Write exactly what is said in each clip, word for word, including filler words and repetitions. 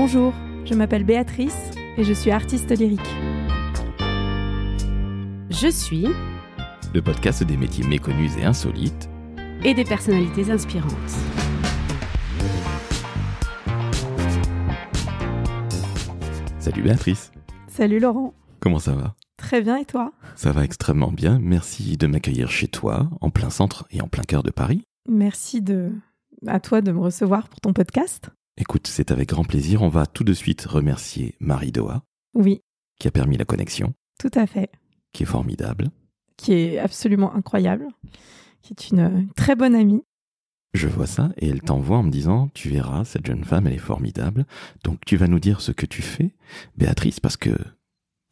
Bonjour, je m'appelle Béatrice et je suis artiste lyrique. Je suis... le podcast des métiers méconnus et insolites et des personnalités inspirantes. Salut Béatrice. Salut Laurent. Comment ça va ? Très bien, et toi ? Ça va extrêmement bien, merci de m'accueillir chez toi, en plein centre et en plein cœur de Paris. Merci de... à toi de me recevoir pour ton podcast. Écoute, c'est avec grand plaisir, on va tout de suite remercier Marie Doha. Oui. Qui a permis la connexion. Tout à fait. Qui est formidable. Qui est absolument incroyable, qui est une très bonne amie. Je vois ça et elle t'envoie en me disant « Tu verras, cette jeune femme, elle est formidable, donc tu vas nous dire ce que tu fais, Béatrice, parce que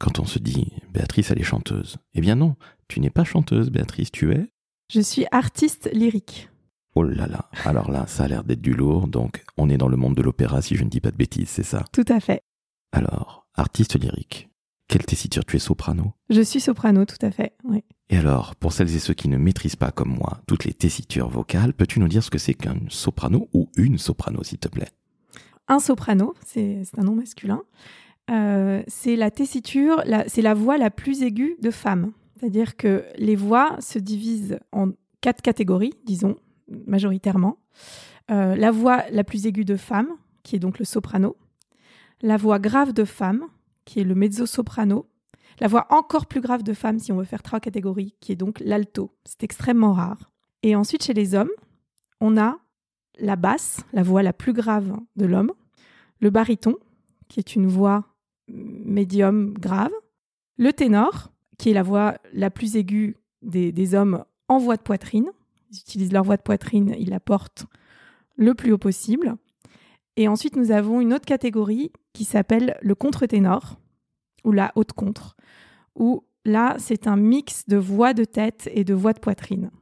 quand on se dit « Béatrice, elle est chanteuse », eh bien non, tu n'es pas chanteuse, Béatrice, tu es... Je suis artiste lyrique. Oh là là, alors là, ça a l'air d'être du lourd, donc on est dans le monde de l'opéra, si je ne dis pas de bêtises, c'est ça ? Tout à fait. Alors, artiste lyrique, quelle tessiture, tu es soprano ? Je suis soprano, tout à fait, oui. Et alors, pour celles et ceux qui ne maîtrisent pas, comme moi, toutes les tessitures vocales, peux-tu nous dire ce que c'est qu'un soprano ou une soprano, s'il te plaît ? Un soprano, c'est, c'est un nom masculin, euh, c'est la tessiture, la, c'est la voix la plus aiguë de femme. C'est-à-dire que les voix se divisent en quatre catégories, disons, majoritairement. Euh, la voix la plus aiguë de femme, qui est donc le soprano. La voix grave de femme, qui est le mezzo-soprano. La voix encore plus grave de femme, si on veut faire trois catégories, qui est donc l'alto. C'est extrêmement rare. Et ensuite, chez les hommes, on a la basse, la voix la plus grave de l'homme, le baryton, qui est une voix médium grave, le ténor, qui est la voix la plus aiguë des, des hommes en voix de poitrine. Ils utilisent leur voix de poitrine, ils la portent le plus haut possible. Et ensuite, nous avons une autre catégorie qui s'appelle le contre-ténor, ou la haute contre, où là, c'est un mix de voix de tête et de voix de poitrine.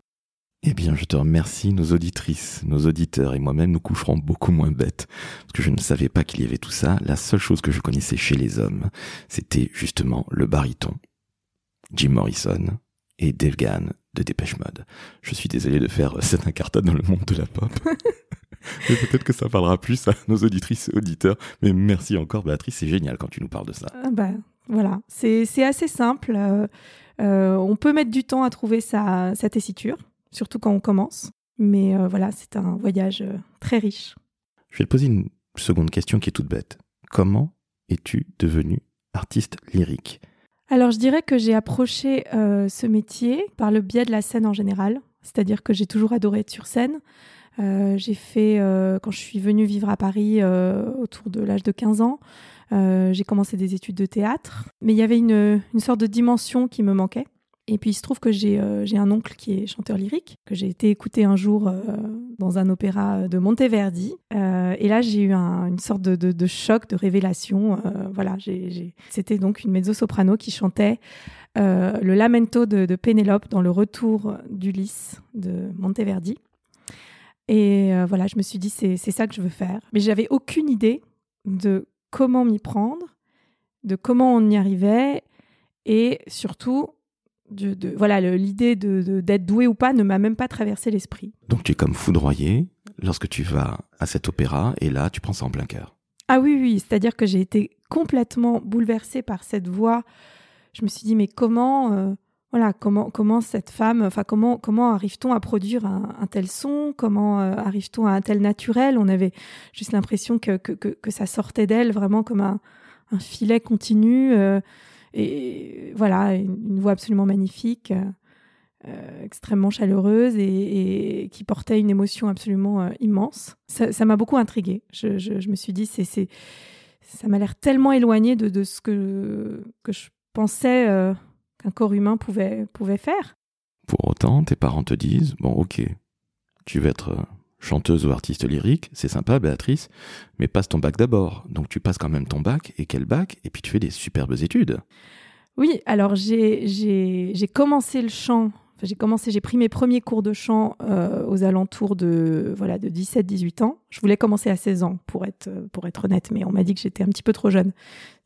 Eh bien, je te remercie, nos auditrices, nos auditeurs et moi-même, nous coucherons beaucoup moins bêtes, parce que je ne savais pas qu'il y avait tout ça. La seule chose que je connaissais chez les hommes, c'était justement le baryton, Jim Morrison et Dave Gahan de Dépêche Mode. Je suis désolé de faire cette incartade dans le monde de la pop. Mais peut-être que ça parlera plus à nos auditrices et auditeurs. Mais merci encore, Béatrice, c'est génial quand tu nous parles de ça. Ah bah, voilà, c'est, c'est assez simple. Euh, euh, on peut mettre du temps à trouver sa, sa tessiture, surtout quand on commence. Mais euh, voilà, c'est un voyage euh, très riche. Je vais te poser une seconde question qui est toute bête. Comment es-tu devenue artiste lyrique ? Alors, je dirais que j'ai approché euh, ce métier par le biais de la scène en général. C'est-à-dire que j'ai toujours adoré être sur scène. Euh, j'ai fait, euh, quand je suis venue vivre à Paris euh, autour de l'âge de quinze ans, euh, j'ai commencé des études de théâtre. Mais il y avait une, une sorte de dimension qui me manquait. Et puis il se trouve que j'ai, euh, j'ai un oncle qui est chanteur lyrique, que j'ai été écouter un jour euh, dans un opéra de Monteverdi. Euh, et là, j'ai eu un, une sorte de, de, de choc, de révélation. Euh, voilà, j'ai, j'ai... C'était donc une mezzo-soprano qui chantait euh, le lamento de, de Pénélope dans Le Retour d'Ulysse de Monteverdi. Et euh, voilà, je me suis dit, c'est, c'est ça que je veux faire. Mais j'avais aucune idée de comment m'y prendre, de comment on y arrivait et surtout... De, de, voilà, le, l'idée de, de, d'être douée ou pas ne m'a même pas traversé l'esprit. Donc tu es comme foudroyée lorsque tu vas à cet opéra et là tu prends ça en plein cœur. Ah oui, oui, c'est-à-dire que j'ai été complètement bouleversée par cette voix. Je me suis dit mais comment, euh, voilà, comment, comment cette femme, enfin comment, comment arrive-t-on à produire un, un tel son ? Comment euh, arrive-t-on à un tel naturel ? On avait juste l'impression que, que, que, que ça sortait d'elle vraiment comme un, un filet continu. Euh, Et voilà, une voix absolument magnifique, euh, extrêmement chaleureuse et, et qui portait une émotion absolument euh, immense. Ça, ça m'a beaucoup intriguée. Je, je, je me suis dit, c'est, c'est, ça m'a l'air tellement éloigné de, de ce que, que je pensais euh, qu'un corps humain pouvait, pouvait faire. Pour autant, tes parents te disent, bon, ok, tu veux être chanteuse ou artiste lyrique, c'est sympa Béatrice, mais passe ton bac d'abord. Donc tu passes quand même ton bac, et quel bac ? Et puis tu fais des superbes études. Oui, alors j'ai, j'ai, j'ai commencé le chant, enfin, j'ai, commencé, j'ai pris mes premiers cours de chant euh, aux alentours de, voilà, de dix-sept à dix-huit ans. Je voulais commencer à seize ans, pour être, pour être honnête, mais on m'a dit que j'étais un petit peu trop jeune,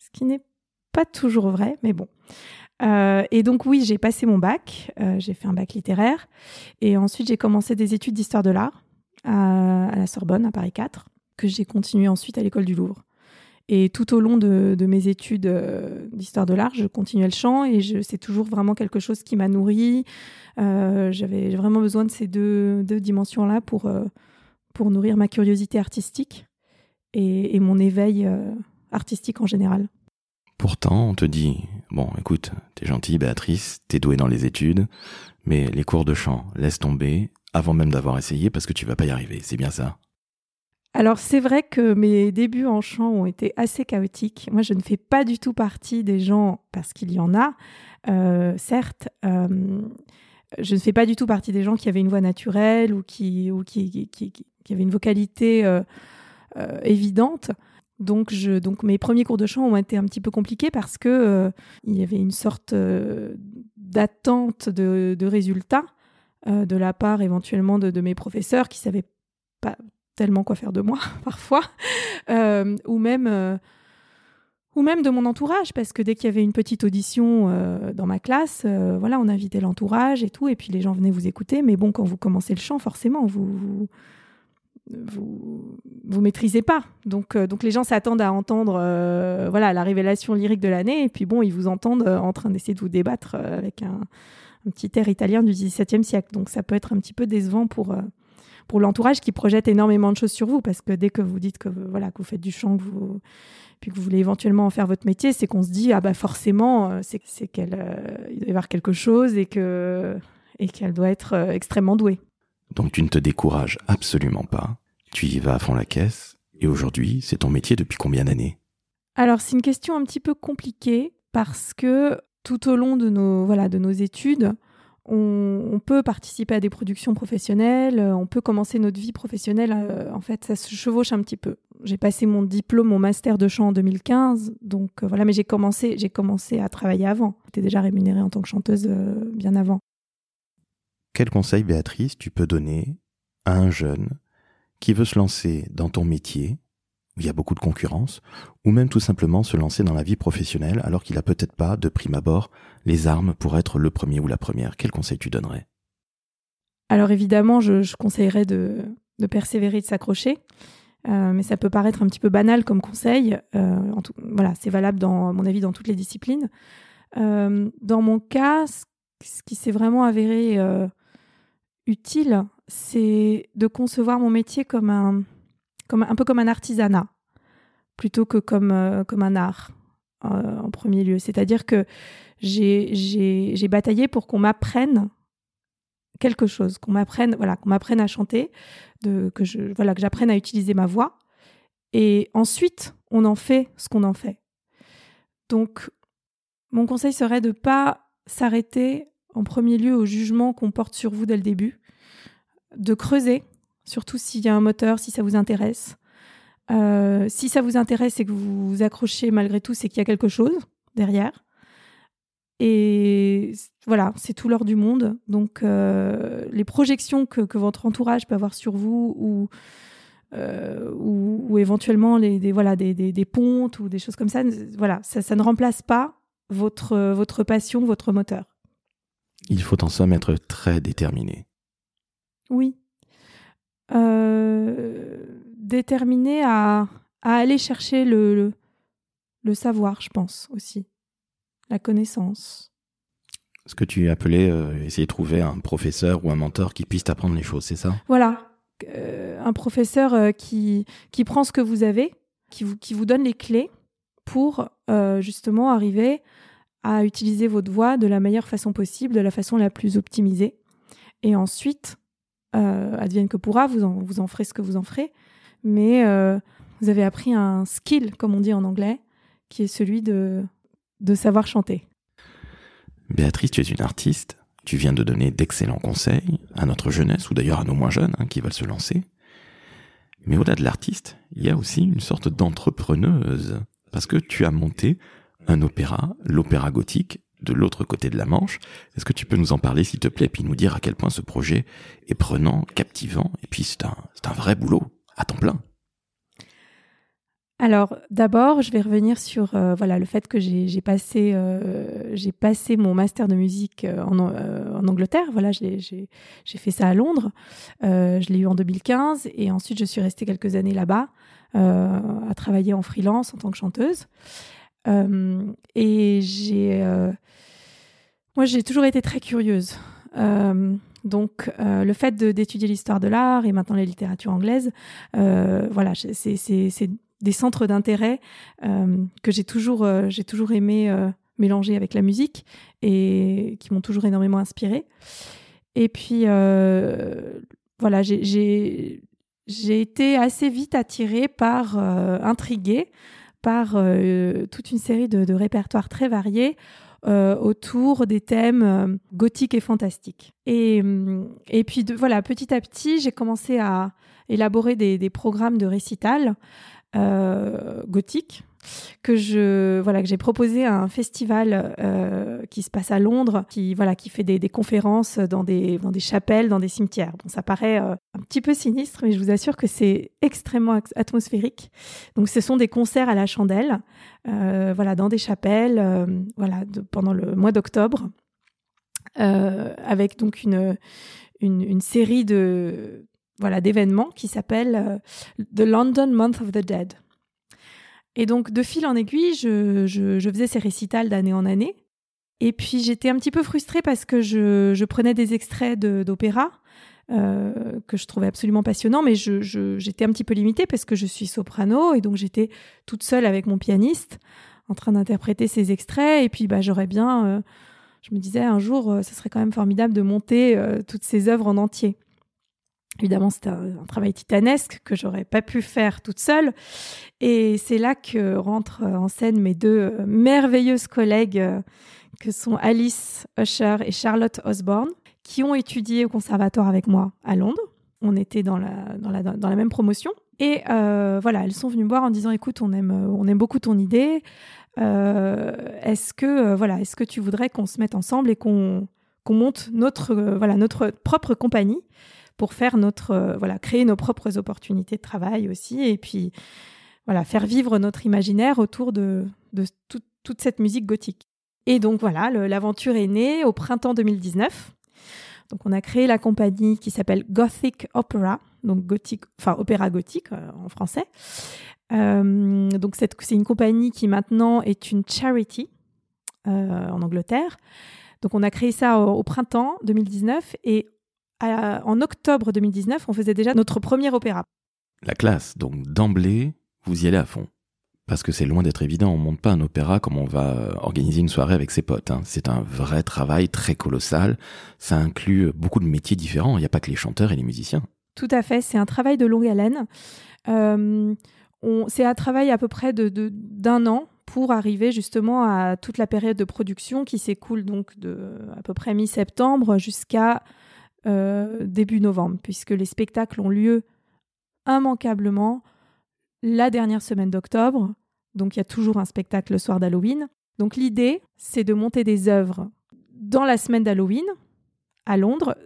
ce qui n'est pas toujours vrai, mais bon... Euh, et donc oui, j'ai passé mon bac, euh, j'ai fait un bac littéraire, et ensuite j'ai commencé des études d'histoire de l'art, à la Sorbonne, à Paris quatre, que j'ai continué ensuite à l'école du Louvre. Et tout au long de, de mes études euh, d'histoire de l'art, je continuais le chant et je, c'est toujours vraiment quelque chose qui m'a nourrie. Euh, j'avais vraiment besoin de ces deux, deux dimensions-là pour, euh, pour nourrir ma curiosité artistique et, et mon éveil euh, artistique en général. Pourtant, on te dit, bon, écoute, t'es gentille, Béatrice, t'es douée dans les études, mais les cours de chant, laisse tomber avant même d'avoir essayé parce que tu vas pas y arriver, c'est bien ça ? Alors, c'est vrai que mes débuts en chant ont été assez chaotiques. Moi, je ne fais pas du tout partie des gens, parce qu'il y en a, euh, certes, euh, je ne fais pas du tout partie des gens qui avaient une voix naturelle ou qui, ou qui, qui, qui, qui avaient une vocalité euh, euh, évidente. Donc, je, donc, mes premiers cours de chant ont été un petit peu compliqués parce qu'il euh, y avait une sorte euh, d'attente de, de résultats euh, de la part éventuellement de, de mes professeurs qui ne savaient pas tellement quoi faire de moi parfois, euh, ou même euh, ou même de mon entourage, parce que dès qu'il y avait une petite audition euh, dans ma classe, euh, voilà, on invitait l'entourage et tout, et puis les gens venaient vous écouter. Mais bon, quand vous commencez le chant, forcément, vous vous vous, vous maîtrisez pas. Donc euh, donc les gens s'attendent à entendre euh, voilà la révélation lyrique de l'année, et puis bon, ils vous entendent euh, en train d'essayer de vous débattre euh, avec un, un petit air italien du dix-septième siècle. Donc ça peut être un petit peu décevant pour euh, pour l'entourage qui projette énormément de choses sur vous, parce que dès que vous dites que, voilà, que vous faites du chant, que vous, puis que vous voulez éventuellement en faire votre métier, c'est qu'on se dit, ah bah forcément, c'est, c'est qu'elle euh, il doit y avoir quelque chose et, que, et qu'elle doit être euh, extrêmement douée. Donc tu ne te décourages absolument pas, tu y vas à fond la caisse, et aujourd'hui, c'est ton métier depuis combien d'années ? Alors c'est une question un petit peu compliquée, parce que tout au long de nos, voilà, de nos études, On, on peut participer à des productions professionnelles, on peut commencer notre vie professionnelle, euh, en fait, ça se chevauche un petit peu. J'ai passé mon diplôme, mon master de chant en deux mille quinze, donc euh, voilà, mais j'ai commencé, j'ai commencé à travailler avant. J'étais déjà rémunérée en tant que chanteuse euh, bien avant. Quel conseil, Béatrice, tu peux donner à un jeune qui veut se lancer dans ton métier, où il y a beaucoup de concurrence, ou même tout simplement se lancer dans la vie professionnelle alors qu'il n'a peut-être pas, de prime abord, les armes pour être le premier ou la première. Quel conseil tu donnerais ? Alors évidemment, je, je conseillerais de, de persévérer, de s'accrocher, euh, mais ça peut paraître un petit peu banal comme conseil. Euh, en tout, voilà, c'est valable, dans, à mon avis, dans toutes les disciplines. Euh, dans mon cas, ce, ce qui s'est vraiment avéré euh, utile, c'est de concevoir mon métier comme un... Comme, un peu comme un artisanat, plutôt que comme, euh, comme un art, euh, en premier lieu. C'est-à-dire que j'ai, j'ai, j'ai bataillé pour qu'on m'apprenne quelque chose, qu'on m'apprenne, voilà, qu'on m'apprenne à chanter, de, que, je, voilà, que j'apprenne à utiliser ma voix. Et ensuite, on en fait ce qu'on en fait. Donc, mon conseil serait de ne pas s'arrêter en premier lieu au jugement qu'on porte sur vous dès le début, de creuser, surtout s'il y a un moteur, si ça vous intéresse. Euh, si ça vous intéresse et que vous vous accrochez malgré tout, c'est qu'il y a quelque chose derrière. Et voilà, c'est tout l'or du monde. Donc, euh, les projections que, que votre entourage peut avoir sur vous ou, euh, ou, ou éventuellement les, des, voilà, des, des, des pontes ou des choses comme ça, voilà, ça, ça ne remplace pas votre, votre passion, votre moteur. Il faut en somme être très déterminé. Oui. Euh, déterminée à, à aller chercher le, le, le savoir, je pense, aussi. La connaissance. Ce que tu appelais euh, essayer de trouver un professeur ou un mentor qui puisse t'apprendre les choses, c'est ça ? Voilà. Euh, un professeur euh, qui, qui prend ce que vous avez, qui vous, qui vous donne les clés pour euh, justement arriver à utiliser votre voix de la meilleure façon possible, de la façon la plus optimisée. Et ensuite... Euh, advienne que pourra, vous en, vous en ferez ce que vous en ferez, mais euh, vous avez appris un skill, comme on dit en anglais, qui est celui de, de savoir chanter. Béatrice, tu es une artiste, tu viens de donner d'excellents conseils à notre jeunesse, ou d'ailleurs à nos moins jeunes, hein, qui veulent se lancer. Mais au-delà de l'artiste, il y a aussi une sorte d'entrepreneuse, parce que tu as monté un opéra, l'Opéra Comique, de l'autre côté de la Manche. Est-ce que tu peux nous en parler, s'il te plaît, et puis nous dire à quel point ce projet est prenant, captivant, et puis c'est un, c'est un vrai boulot, à temps plein. Alors, d'abord, je vais revenir sur euh, voilà, le fait que j'ai, j'ai, passé, euh, j'ai passé mon master de musique euh, en, euh, en Angleterre. Voilà, j'ai, j'ai, j'ai fait ça à Londres. Euh, je l'ai eu en deux mille quinze et ensuite, je suis restée quelques années là-bas euh, à travailler en freelance en tant que chanteuse. Euh, et j'ai, euh, moi, j'ai toujours été très curieuse. Euh, Donc, euh, le fait de, d'étudier l'histoire de l'art et maintenant les littératures anglaises, euh, voilà, c'est, c'est, c'est des centres d'intérêt euh, que j'ai toujours, euh, j'ai toujours aimé euh, mélanger avec la musique et qui m'ont toujours énormément inspirée. Et puis, euh, voilà, j'ai, j'ai, j'ai été assez vite attirée par, euh, intriguée par euh, toute une série de, de répertoires très variés Euh, autour des thèmes euh, gothiques et fantastiques. Et, et puis, de, voilà, petit à petit, j'ai commencé à élaborer des, des programmes de récital euh, gothiques que, je, voilà, que j'ai proposé à un festival euh, qui se passe à Londres, qui, voilà, qui fait des, des conférences dans des, dans des chapelles, dans des cimetières. Bon, ça paraît euh, un petit peu sinistre, mais je vous assure que c'est extrêmement atmosphérique. Donc, ce sont des concerts à la chandelle. Euh, voilà, dans des chapelles, euh, voilà, de, pendant le mois d'octobre, euh, avec donc une, une, une série de, voilà, d'événements qui s'appelle euh, The London month of the dead. Et donc, de fil en aiguille, je, je, je faisais ces récitals d'année en année. Et puis, j'étais un petit peu frustrée parce que je, je prenais des extraits de, d'opéra Euh, que je trouvais absolument passionnant, mais je, je, j'étais un petit peu limitée parce que je suis soprano et donc j'étais toute seule avec mon pianiste en train d'interpréter ces extraits. Et puis bah, j'aurais bien, euh, je me disais un jour, euh, ce serait quand même formidable de monter euh, toutes ces œuvres en entier. Évidemment, c'était un, un travail titanesque que j'aurais pas pu faire toute seule. Et c'est là que rentrent en scène mes deux merveilleuses collègues euh, que sont Alice Usher et Charlotte Osborne, qui ont étudié au conservatoire avec moi à Londres. On était dans la, dans la, dans la même promotion. Et euh, voilà, elles sont venues me voir en disant « Écoute, on aime, on aime beaucoup ton idée. Euh, est-ce que, euh, voilà, est-ce que tu voudrais qu'on se mette ensemble et qu'on, qu'on monte notre, euh, voilà, notre propre compagnie pour faire notre, euh, voilà, créer nos propres opportunités de travail aussi et puis voilà, faire vivre notre imaginaire autour de, de tout, toute cette musique gothique. » Et donc voilà, le, l'aventure est née au printemps deux mille dix-neuf. Donc, on a créé la compagnie qui s'appelle Gothic Opera, donc gothique, enfin opéra gothique euh, en français. Euh, donc, cette, c'est une compagnie qui maintenant est une charity euh, en Angleterre. Donc, on a créé ça au, au printemps deux mille dix-neuf et à, en octobre deux mille dix-neuf, on faisait déjà notre premier opéra. La classe, donc d'emblée, vous y allez à fond. Parce que c'est loin d'être évident, on monte pas un opéra comme on va organiser une soirée avec ses potes. Hein. C'est un vrai travail très colossal, ça inclut beaucoup de métiers différents, il n'y a pas que les chanteurs et les musiciens. Tout à fait, c'est un travail de longue haleine. Euh, on, c'est un travail à peu près de, de, d'un an pour arriver justement à toute la période de production qui s'écoule donc de à peu près mi-septembre jusqu'à euh, début novembre, puisque les spectacles ont lieu immanquablement la dernière semaine d'octobre, donc il y a toujours un spectacle le soir d'Halloween. Donc l'idée, c'est de monter des œuvres dans la semaine d'Halloween à Londres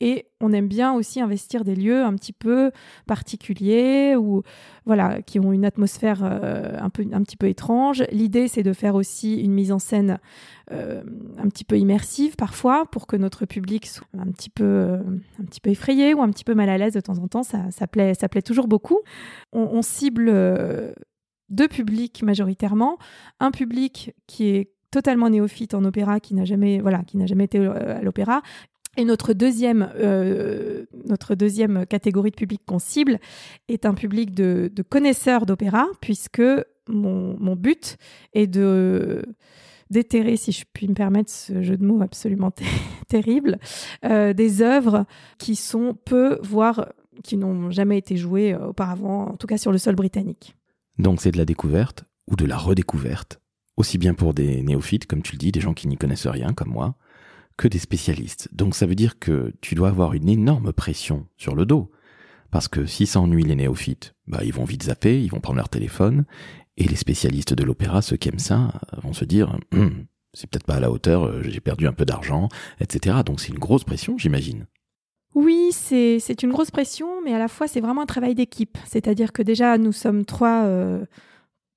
et on aime bien aussi investir des lieux un petit peu particuliers ou voilà, qui ont une atmosphère euh, un peu, un petit peu étrange. L'idée, c'est de faire aussi une mise en scène euh, un petit peu immersive parfois pour que notre public soit un petit peu, euh, un petit peu effrayé ou un petit peu mal à l'aise de temps en temps. Ça, ça plaît, ça plaît toujours beaucoup. On, on cible euh, deux publics majoritairement. Un public qui est totalement néophyte en opéra, qui n'a jamais, voilà, qui n'a jamais été à l'opéra. Et notre deuxième, euh, notre deuxième catégorie de public qu'on cible est un public de, de connaisseurs d'opéra, puisque mon, mon but est de déterrer, si je puis me permettre ce jeu de mots absolument ter- terrible, euh, des œuvres qui sont peu, voire qui n'ont jamais été jouées auparavant, en tout cas sur le sol britannique. Donc c'est de la découverte ou de la redécouverte, aussi bien pour des néophytes, comme tu le dis, des gens qui n'y connaissent rien, comme moi, que des spécialistes. Donc ça veut dire que tu dois avoir une énorme pression sur le dos. Parce que si ça ennuie les néophytes, bah ils vont vite zapper, ils vont prendre leur téléphone. Et les spécialistes de l'opéra, ceux qui aiment ça, vont se dire hum, « c'est peut-être pas à la hauteur, j'ai perdu un peu d'argent, et cetera » Donc c'est une grosse pression, j'imagine. Oui, c'est, c'est une grosse pression, mais à la fois c'est vraiment un travail d'équipe. C'est-à-dire que déjà nous sommes trois... Euh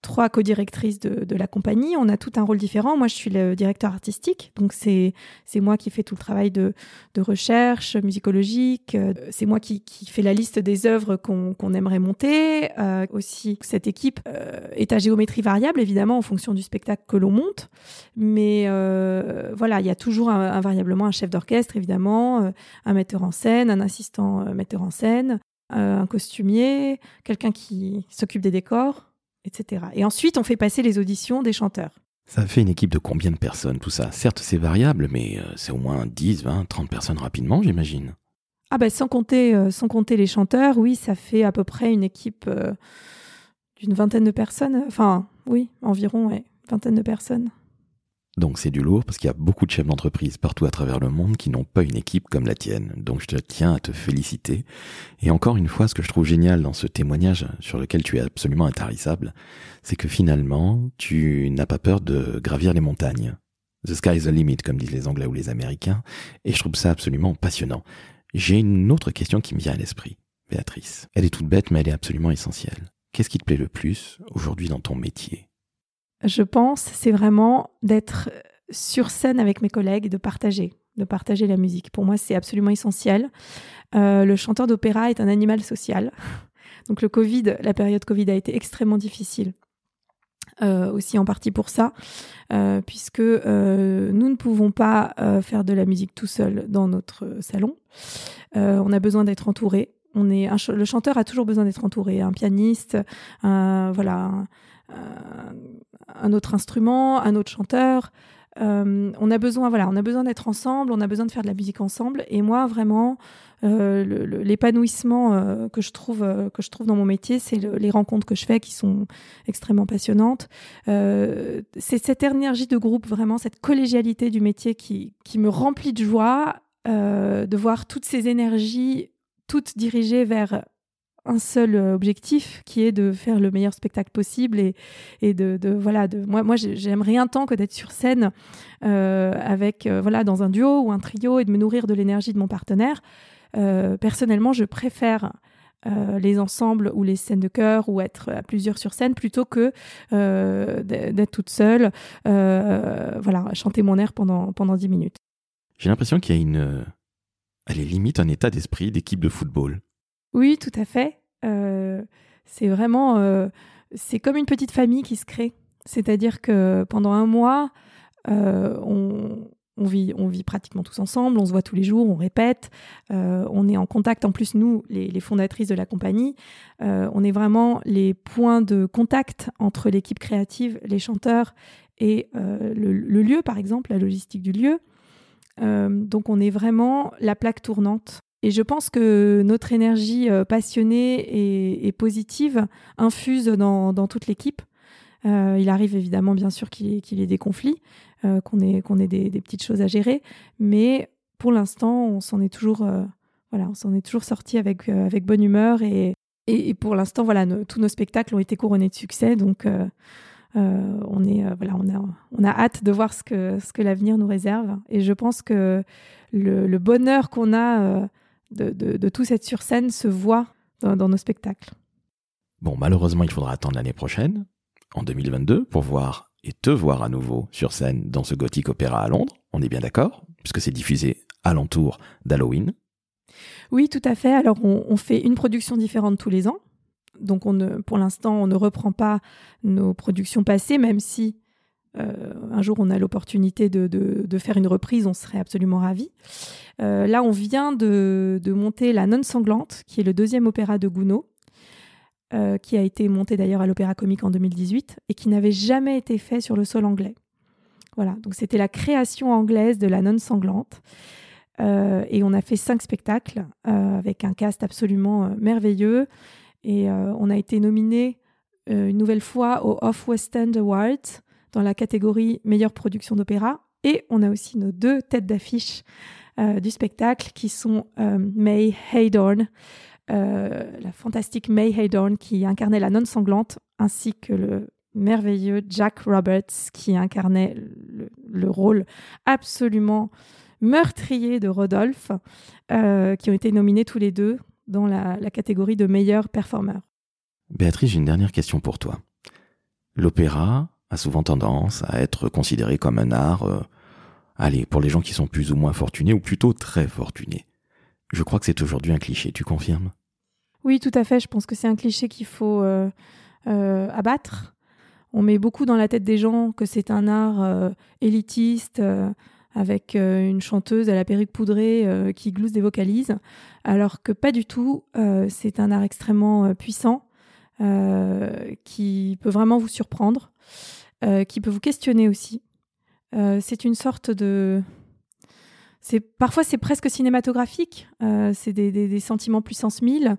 trois co-directrices de, de la compagnie. On a tout un rôle différent. Moi, je suis le directeur artistique. Donc, c'est, c'est moi qui fais tout le travail de, de recherche musicologique. C'est moi qui, qui fais la liste des œuvres qu'on, qu'on aimerait monter. Euh, aussi, cette équipe euh, est à géométrie variable, évidemment, en fonction du spectacle que l'on monte. Mais euh, voilà, il y a toujours un, invariablement un chef d'orchestre, évidemment, un metteur en scène, un assistant euh, metteur en scène, euh, un costumier, quelqu'un qui s'occupe des décors, et cetera. Et ensuite, on fait passer les auditions des chanteurs. Ça fait une équipe de combien de personnes, tout ça? Certes, c'est variable, mais c'est au moins dix, vingt, trente personnes rapidement, j'imagine. Ah ben, bah, sans compter, euh, sans compter les chanteurs, oui, ça fait à peu près une équipe euh, d'une vingtaine de personnes. Enfin, oui, environ, ouais, vingtaine de personnes. Donc, c'est du lourd, parce qu'il y a beaucoup de chefs d'entreprise partout à travers le monde qui n'ont pas une équipe comme la tienne. Donc, je te tiens à te féliciter. Et encore une fois, ce que je trouve génial dans ce témoignage, sur lequel tu es absolument intarissable, c'est que finalement, tu n'as pas peur de gravir les montagnes. The sky is the limit, comme disent les Anglais ou les Américains. Et je trouve ça absolument passionnant. J'ai une autre question qui me vient à l'esprit, Béatrice. Elle est toute bête, mais elle est absolument essentielle. Qu'est-ce qui te plaît le plus aujourd'hui dans ton métier ? Je pense, c'est vraiment d'être sur scène avec mes collègues et de partager, de partager la musique. Pour moi, c'est absolument essentiel. Euh, le chanteur d'opéra est un animal social. Donc le Covid, la période Covid a été extrêmement difficile. Euh, aussi en partie pour ça, euh, puisque euh, nous ne pouvons pas euh, faire de la musique tout seul dans notre salon. Euh, on a besoin d'être entouré. On est un ch- le chanteur a toujours besoin d'être entouré. Un pianiste, un, voilà... Un, Euh, un autre instrument, un autre chanteur. Euh, on a besoin, voilà, on a besoin d'être ensemble, on a besoin de faire de la musique ensemble. Et moi, vraiment, euh, le, le, l'épanouissement euh, que je trouve euh, que je trouve dans mon métier, c'est le, les rencontres que je fais, qui sont extrêmement passionnantes. Euh, c'est cette énergie de groupe, vraiment, cette collégialité du métier qui qui me remplit de joie, euh, de voir toutes ces énergies toutes dirigées vers un seul objectif, qui est de faire le meilleur spectacle possible et, et de, de voilà de moi moi j'aime rien tant que d'être sur scène euh, avec euh, voilà dans un duo ou un trio et de me nourrir de l'énergie de mon partenaire. Euh, personnellement, je préfère euh, les ensembles ou les scènes de chœur ou être à plusieurs sur scène plutôt que euh, d'être toute seule euh, voilà chanter mon air pendant pendant dix minutes. J'ai l'impression qu'il y a une elle est limite un état d'esprit d'équipe de football. Oui, tout à fait. Euh, c'est vraiment... Euh, c'est comme une petite famille qui se crée. C'est-à-dire que pendant un mois, euh, on, on, vit, on vit pratiquement tous ensemble, on se voit tous les jours, on répète, euh, on est en contact. En plus, nous, les, les fondatrices de la compagnie, euh, on est vraiment les points de contact entre l'équipe créative, les chanteurs et euh, le, le lieu, par exemple, la logistique du lieu. Euh, donc, on est vraiment la plaque tournante. Et je pense que notre énergie passionnée et, et positive infuse dans, dans toute l'équipe. Euh, il arrive évidemment, bien sûr, qu'il y, qu'il y ait des conflits, euh, qu'on ait, qu'on ait des, des petites choses à gérer. Mais pour l'instant, on s'en est toujours, euh, voilà, on s'en est toujours sortis avec, euh, avec bonne humeur. Et, et, et pour l'instant, voilà, nos, tous nos spectacles ont été couronnés de succès. Donc, euh, euh, on, est, euh, voilà, on, a, on a hâte de voir ce que, ce que l'avenir nous réserve. Et je pense que le, le bonheur qu'on a... Euh, De, de, de tout cette sur scène se voit dans, dans nos spectacles. Bon, malheureusement, il faudra attendre l'année prochaine, en deux mille vingt-deux, pour voir et te voir à nouveau sur scène dans ce Gothic Opera à Londres. On est bien d'accord, puisque c'est diffusé alentour d'Halloween. Oui, tout à fait. Alors, on, on fait une production différente tous les ans. Donc, on ne, pour l'instant, on ne reprend pas nos productions passées, même si Euh, un jour, on a l'opportunité de, de, de faire une reprise, on serait absolument ravis. Euh, là, on vient de, de monter La Nonne Sanglante, qui est le deuxième opéra de Gounod, euh, qui a été monté d'ailleurs à l'Opéra Comique en deux mille dix-huit et qui n'avait jamais été fait sur le sol anglais. Voilà, donc c'était la création anglaise de La Nonne Sanglante. Euh, et on a fait cinq spectacles euh, avec un cast absolument euh, merveilleux. Et euh, on a été nominés euh, une nouvelle fois au Off West End Awards, dans la catégorie meilleure production d'opéra. Et on a aussi nos deux têtes d'affiche euh, du spectacle, qui sont euh, May Haydorn, euh, la fantastique May Haydorn, qui incarnait la nonne sanglante, ainsi que le merveilleux Jack Roberts, qui incarnait le, le rôle absolument meurtrier de Rodolphe, euh, qui ont été nominés tous les deux dans la, la catégorie de meilleur performeur. Béatrice, j'ai une dernière question pour toi. l'opéra a souvent tendance à être considéré comme un art, euh, allez, pour les gens qui sont plus ou moins fortunés, ou plutôt très fortunés. Je crois que c'est aujourd'hui un cliché, tu confirmes ? Oui, tout à fait, je pense que c'est un cliché qu'il faut euh, euh, abattre. On met beaucoup dans la tête des gens que c'est un art euh, élitiste, euh, avec euh, une chanteuse à la perruque poudrée euh, qui glousse des vocalises, alors que pas du tout, euh, c'est un art extrêmement euh, puissant, euh, qui peut vraiment vous surprendre, euh, qui peut vous questionner aussi. Euh, c'est une sorte de... C'est, parfois, c'est presque cinématographique, euh, c'est des, des, des sentiments puissance mille,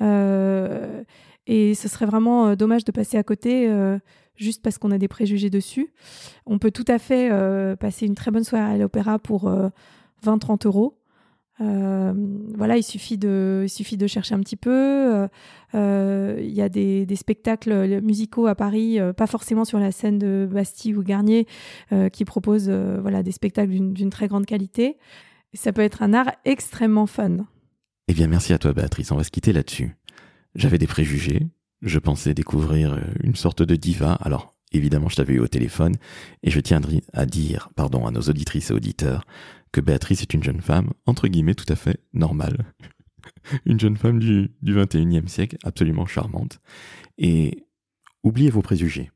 euh, et ce serait vraiment euh, dommage de passer à côté euh, juste parce qu'on a des préjugés dessus. On peut tout à fait euh, passer une très bonne soirée à l'opéra pour euh, vingt à trente euros. Euh, voilà, il suffit, de, il suffit de chercher un petit peu. Il euh, y a des, des spectacles musicaux à Paris, euh, pas forcément sur la scène de Bastille ou Garnier, euh, qui proposent euh, voilà, des spectacles d'une, d'une très grande qualité. Et ça peut être un art extrêmement fun. Eh bien, merci à toi, Béatrice. On va se quitter là-dessus. J'avais des préjugés. Je pensais découvrir une sorte de diva. Alors, évidemment, je t'avais eu au téléphone et je tiens à dire, pardon, à nos auditrices et auditeurs que Béatrice est une jeune femme, entre guillemets, tout à fait normale. Une jeune femme du, du vingt et unième siècle, absolument charmante. Et oubliez vos préjugés.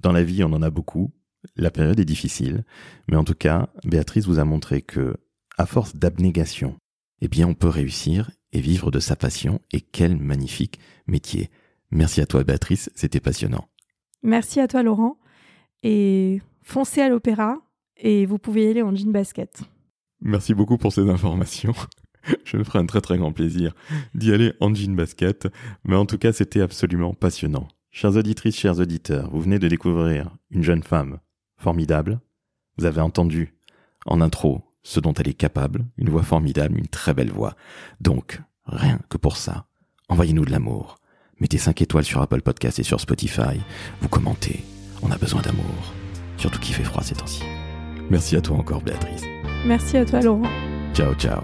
Dans la vie, on en a beaucoup. La période est difficile. Mais en tout cas, Béatrice vous a montré que, à force d'abnégation, eh bien, on peut réussir et vivre de sa passion. Et quel magnifique métier. Merci à toi, Béatrice, c'était passionnant. Merci à toi, Laurent. Et foncez à l'opéra et vous pouvez y aller en jean basket. Merci beaucoup pour ces informations. Je me ferai un très très grand plaisir d'y aller en jean basket. Mais en tout cas, c'était absolument passionnant. Chères auditrices, chers auditeurs, vous venez de découvrir une jeune femme formidable. Vous avez entendu en intro ce dont elle est capable. Une voix formidable, une très belle voix. Donc, rien que pour ça, envoyez-nous de l'amour. Mettez cinq étoiles sur Apple Podcast et sur Spotify. Vous commentez. On a besoin d'amour. Surtout qu'il fait froid ces temps-ci. Merci à toi encore, Béatrice. Merci à toi, Laurent. Ciao, ciao.